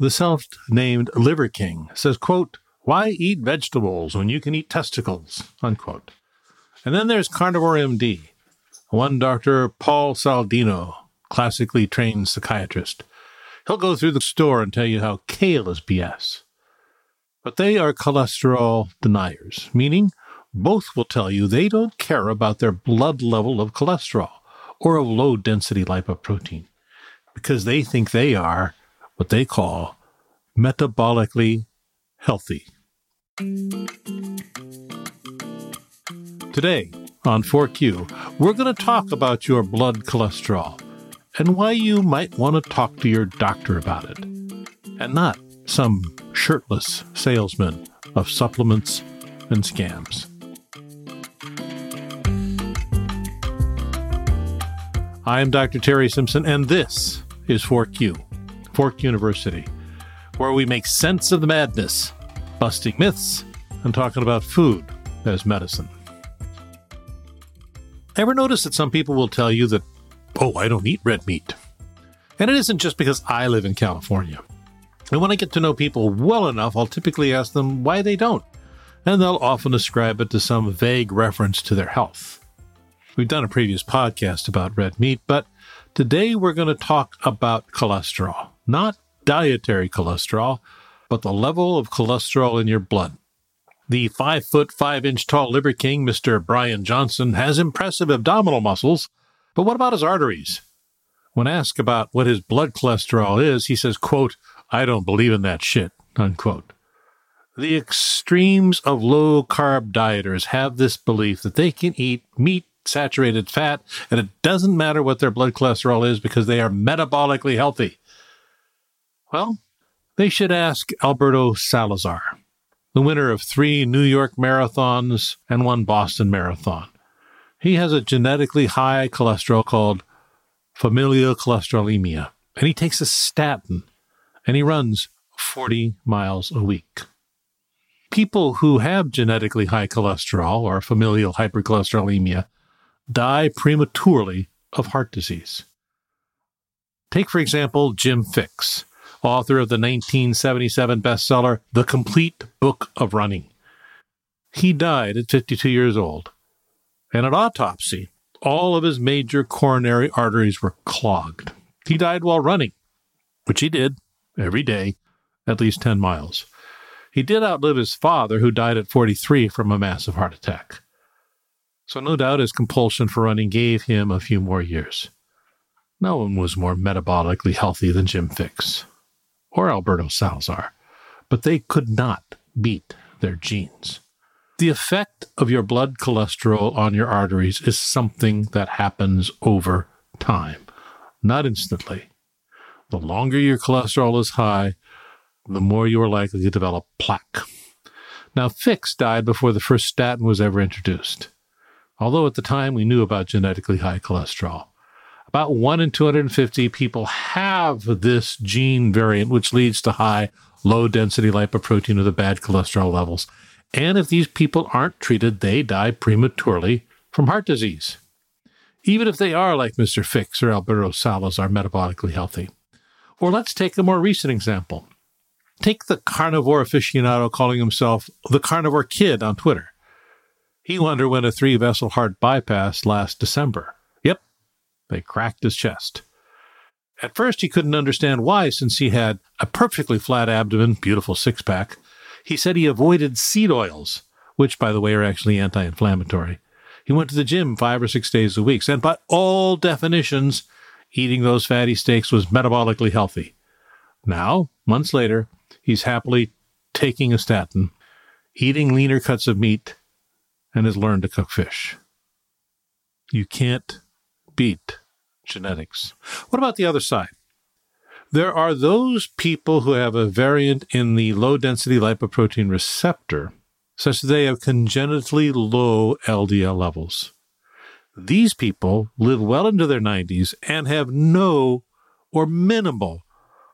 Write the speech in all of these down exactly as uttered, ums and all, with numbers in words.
The self-named Liver King says, quote, "Why eat vegetables when you can eat testicles?" unquote. And then there's Carnivore M D, one Doctor Paul Saldino, classically trained psychiatrist. He'll go through the store and tell you how kale is B S. But they are cholesterol deniers, meaning both will tell you they don't care about their blood level of cholesterol or of low-density lipoprotein because they think they are what they call metabolically healthy. Today on four Q, we're going to talk about your blood cholesterol and why you might want to talk to your doctor about it, and not some shirtless salesman of supplements and scams. I am Doctor Terry Simpson, and this is Fork U, Fork University, where we make sense of the madness, busting myths, and talking about food as medicine. Ever notice that some people will tell you that, oh, I don't eat red meat? And it isn't just because I live in California. And when I get to know people well enough, I'll typically ask them why they don't. And they'll often ascribe it to some vague reference to their health. We've done a previous podcast about red meat, but today we're going to talk about cholesterol. Not dietary cholesterol, but the level of cholesterol in your blood. The five foot, five inch tall Liver King, Mister Brian Johnson, has impressive abdominal muscles, but what about his arteries? When asked about what his blood cholesterol is, he says, quote, "I don't believe in that shit," unquote. The extremes of low-carb dieters have this belief that they can eat meat, saturated fat, and it doesn't matter what their blood cholesterol is because they are metabolically healthy. Well, they should ask Alberto Salazar, the winner of three New York marathons and one Boston marathon. He has a genetically high cholesterol called familial cholesterolemia, and he takes a statin, and he runs forty miles a week. People who have genetically high cholesterol or familial hypercholesterolemia die prematurely of heart disease. Take, for example, Jim Fix, author of the nineteen seventy-seven bestseller, The Complete Book of Running. He died at fifty-two years old, and at autopsy, all of his major coronary arteries were clogged. He died while running, which he did every day, at least ten miles. He did outlive his father, who died at forty-three from a massive heart attack. So no doubt his compulsion for running gave him a few more years. No one was more metabolically healthy than Jim Fix or Alberto Salazar, but they could not beat their genes. The effect of your blood cholesterol on your arteries is something that happens over time, not instantly. The longer your cholesterol is high, the more you are likely to develop plaque. Now, Fix died before the first statin was ever introduced, although at the time we knew about genetically high cholesterol. About one in two hundred fifty people have this gene variant, which leads to high, low-density lipoprotein or the bad cholesterol levels. And if these people aren't treated, they die prematurely from heart disease, even if they are, like Mister Fix or Alberto Salazar, metabolically healthy. Or let's take a more recent example. Take the carnivore aficionado calling himself the carnivore kid on Twitter. He underwent a three-vessel heart bypass last December. Yep, they cracked his chest. At first, he couldn't understand why, since he had a perfectly flat abdomen, beautiful six-pack. He said he avoided seed oils, which, by the way, are actually anti-inflammatory. He went to the gym five or six days a week, and by all definitions, eating those fatty steaks was metabolically healthy. Now, months later, he's happily taking a statin, eating leaner cuts of meat, and has learned to cook fish. You can't beat genetics. What about the other side? There are those people who have a variant in the low-density lipoprotein receptor, such that they have congenitally low L D L levels. These people live well into their nineties and have no or minimal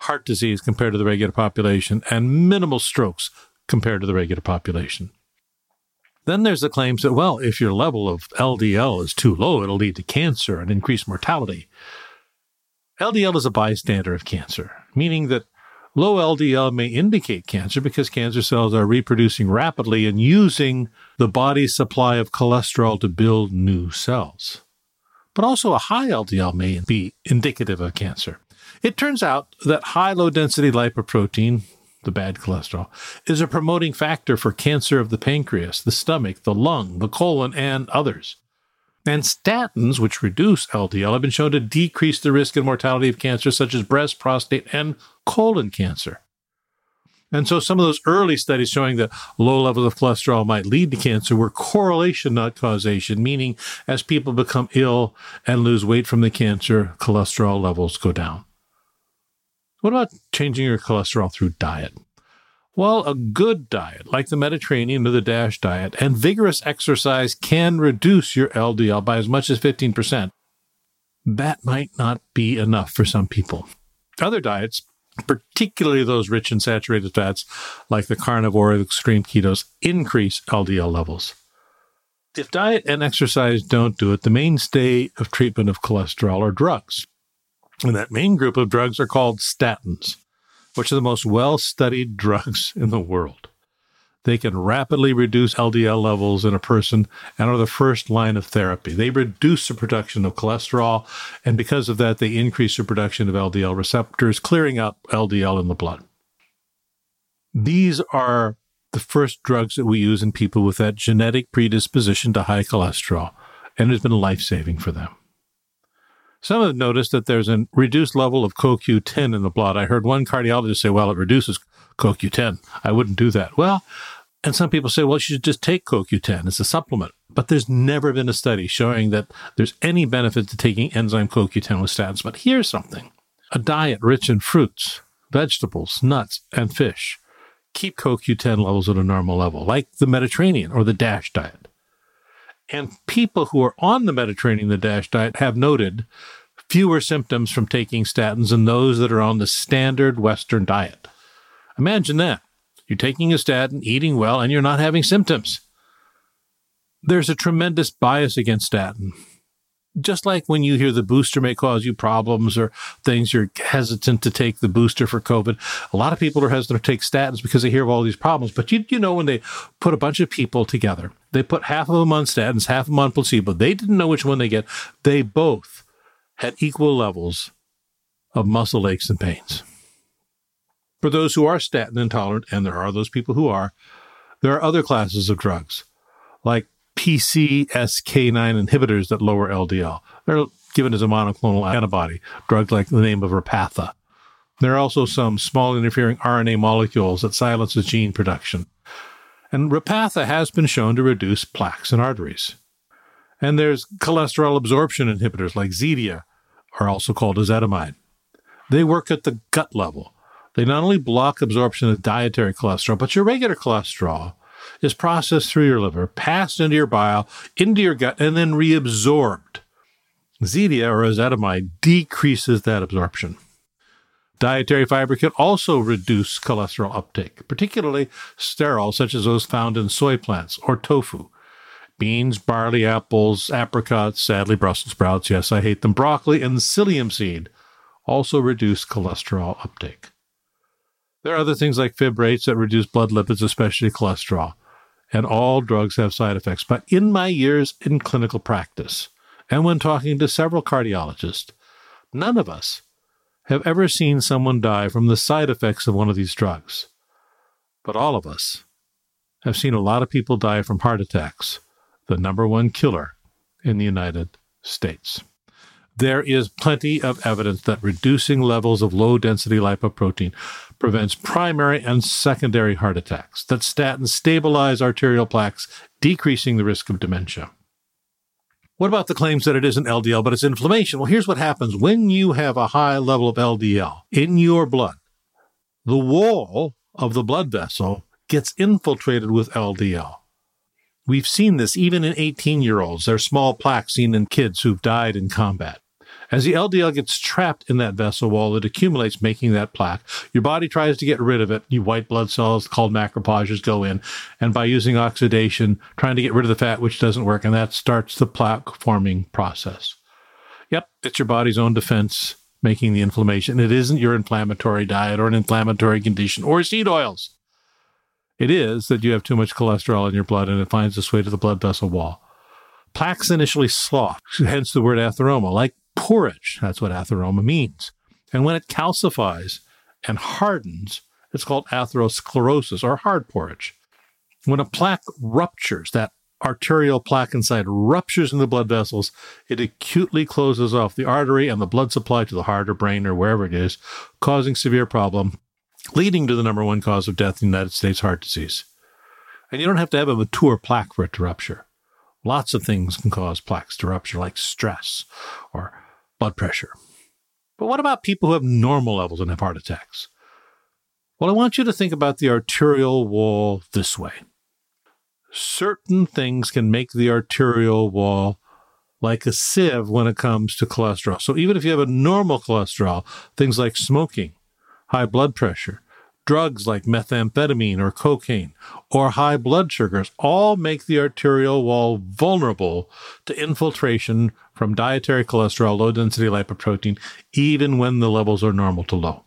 heart disease compared to the regular population and minimal strokes compared to the regular population. Then there's the claims that, well, if your level of L D L is too low, it'll lead to cancer and increased mortality. L D L is a bystander of cancer, meaning that Low L D L may indicate cancer because cancer cells are reproducing rapidly and using the body's supply of cholesterol to build new cells. But also a high L D L may be indicative of cancer. It turns out that high low-density lipoprotein, the bad cholesterol, is a promoting factor for cancer of the pancreas, the stomach, the lung, the colon, and others. And statins, which reduce L D L, have been shown to decrease the risk and mortality of cancer, such as breast, prostate, and colon cancer. And so some of those early studies showing that low levels of cholesterol might lead to cancer were correlation, not causation, meaning as people become ill and lose weight from the cancer, cholesterol levels go down. What about changing your cholesterol through diet? Well, a good diet, like the Mediterranean or the DASH diet, and vigorous exercise can reduce your L D L by as much as fifteen percent. That might not be enough for some people. Other diets, particularly those rich in saturated fats, like the carnivore or the extreme ketos, increase L D L levels. If diet and exercise don't do it, the mainstay of treatment of cholesterol are drugs. And that main group of drugs are called statins, which are the most well-studied drugs in the world. They can rapidly reduce L D L levels in a person and are the first line of therapy. They reduce the production of cholesterol, and because of that, they increase the production of L D L receptors, clearing up L D L in the blood. These are the first drugs that we use in people with that genetic predisposition to high cholesterol, and it has been life-saving for them. Some have noticed that there's a reduced level of C O Q ten in the blood. I heard one cardiologist say, well, it reduces C O Q ten. I wouldn't do that. Well, and some people say, well, you should just take C O Q ten as a supplement. But there's never been a study showing that there's any benefit to taking enzyme C O Q ten with statins. But here's something. A diet rich in fruits, vegetables, nuts, and fish keep C O Q ten levels at a normal level, like the Mediterranean or the DASH diet. And people who are on the Mediterranean, the DASH diet, have noted fewer symptoms from taking statins than those that are on the standard Western diet. Imagine that. You're taking a statin, eating well, and you're not having symptoms. There's a tremendous bias against statin. Just like when you hear the booster may cause you problems or things, you're hesitant to take the booster for COVID. A lot of people are hesitant to take statins because they hear of all these problems. But you, you know, when they put a bunch of people together, they put half of them on statins, half of them on placebo. They didn't know which one they get. They both had equal levels of muscle aches and pains. For those who are statin intolerant, and there are those people who are, there are other classes of drugs like P C S K nine inhibitors that lower L D L. They're given as a monoclonal antibody, drugs like the name of Repatha. There are also some small interfering R N A molecules that silences gene production. And Repatha has been shown to reduce plaques in arteries. And there's cholesterol absorption inhibitors like Zetia, are also called ezetimibe. They work at the gut level. They not only block absorption of dietary cholesterol, but your regular cholesterol is processed through your liver, passed into your bile, into your gut, and then reabsorbed. Zetia, or ezetimibe, decreases that absorption. Dietary fiber can also reduce cholesterol uptake, particularly sterols such as those found in soy plants or tofu. Beans, barley, apples, apricots, sadly Brussels sprouts, yes, I hate them, broccoli, and psyllium seed also reduce cholesterol uptake. There are other things like fibrates that reduce blood lipids, especially cholesterol. And all drugs have side effects. But in my years in clinical practice, and when talking to several cardiologists, none of us have ever seen someone die from the side effects of one of these drugs. But all of us have seen a lot of people die from heart attacks, the number one killer in the United States. There is plenty of evidence that reducing levels of low-density lipoprotein prevents primary and secondary heart attacks, that statins stabilize arterial plaques, decreasing the risk of dementia. What about the claims that it isn't L D L, but it's inflammation? Well, here's what happens. When you have a high level of L D L in your blood, the wall of the blood vessel gets infiltrated with L D L. We've seen this even in eighteen-year-olds. There are small plaques seen in kids who've died in combat. As the L D L gets trapped in that vessel wall, it accumulates, making that plaque. Your body tries to get rid of it. Your white blood cells called macrophages go in, and by using oxidation, trying to get rid of the fat, which doesn't work, and that starts the plaque-forming process. Yep, it's your body's own defense making the inflammation. It isn't your inflammatory diet or an inflammatory condition or seed oils. It is that you have too much cholesterol in your blood and it finds its way to the blood vessel wall. Plaques initially slough, hence the word atheroma, like porridge. That's what atheroma means. And when it calcifies and hardens, it's called atherosclerosis or hard porridge. When a plaque ruptures, that arterial plaque inside ruptures in the blood vessels, it acutely closes off the artery and the blood supply to the heart or brain or wherever it is, causing severe problem, leading to the number one cause of death in the United States, heart disease. And you don't have to have a mature plaque for it to rupture. Lots of things can cause plaques to rupture, like stress or blood pressure. But what about people who have normal levels and have heart attacks? Well, I want you to think about the arterial wall this way. Certain things can make the arterial wall like a sieve when it comes to cholesterol. So even if you have a normal cholesterol, things like smoking, high blood pressure, drugs like methamphetamine or cocaine, or high blood sugars all make the arterial wall vulnerable to infiltration from dietary cholesterol, low-density lipoprotein, even when the levels are normal to low.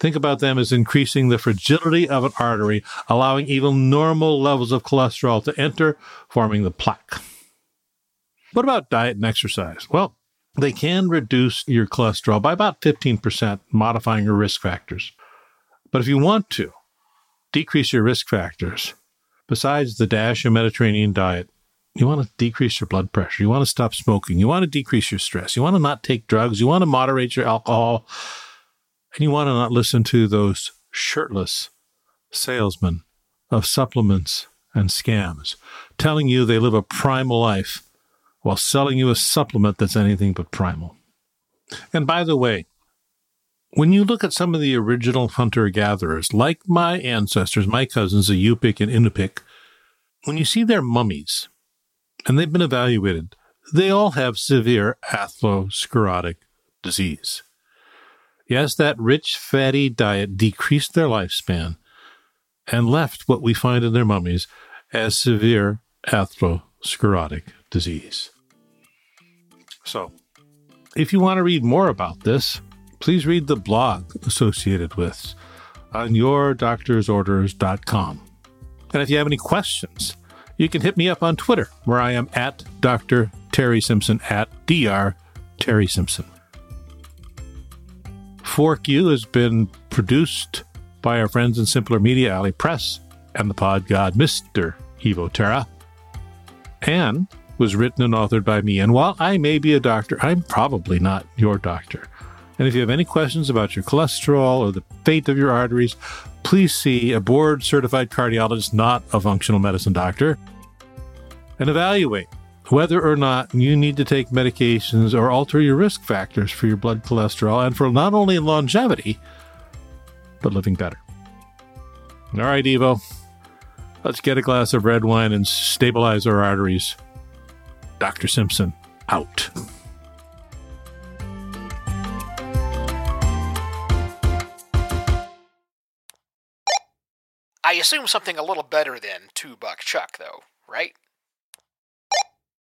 Think about them as increasing the fragility of an artery, allowing even normal levels of cholesterol to enter, forming the plaque. What about diet and exercise? Well, they can reduce your cholesterol by about fifteen percent, modifying your risk factors. But if you want to decrease your risk factors, besides the DASH and Mediterranean diet, you want to decrease your blood pressure. You want to stop smoking. You want to decrease your stress. You want to not take drugs. You want to moderate your alcohol. And you want to not listen to those shirtless salesmen of supplements and scams telling you they live a primal life while selling you a supplement that's anything but primal. And by the way, when you look at some of the original hunter-gatherers, like my ancestors, my cousins, the Yupik and Inupik, when you see their mummies, and they've been evaluated, they all have severe atherosclerotic disease. Yes, that rich, fatty diet decreased their lifespan and left what we find in their mummies as severe atherosclerotic disease. So, if you want to read more about this, please read the blog associated with on your doctors orders dot com. And if you have any questions, you can hit me up on Twitter, where I am at Doctor Terry Simpson, at Doctor Terry Simpson. Fork U has been produced by our friends in Simpler Media, Alley Press, and the pod god, Mister Evo Terra, and was written and authored by me. And while I may be a doctor, I'm probably not your doctor. And if you have any questions about your cholesterol or the fate of your arteries, please see a board-certified cardiologist, not a functional medicine doctor, and evaluate whether or not you need to take medications or alter your risk factors for your blood cholesterol and for not only longevity, but living better. All right, Evo, let's get a glass of red wine and stabilize our arteries. Doctor Simpson, out. I assume something a little better than two buck chuck, though, right?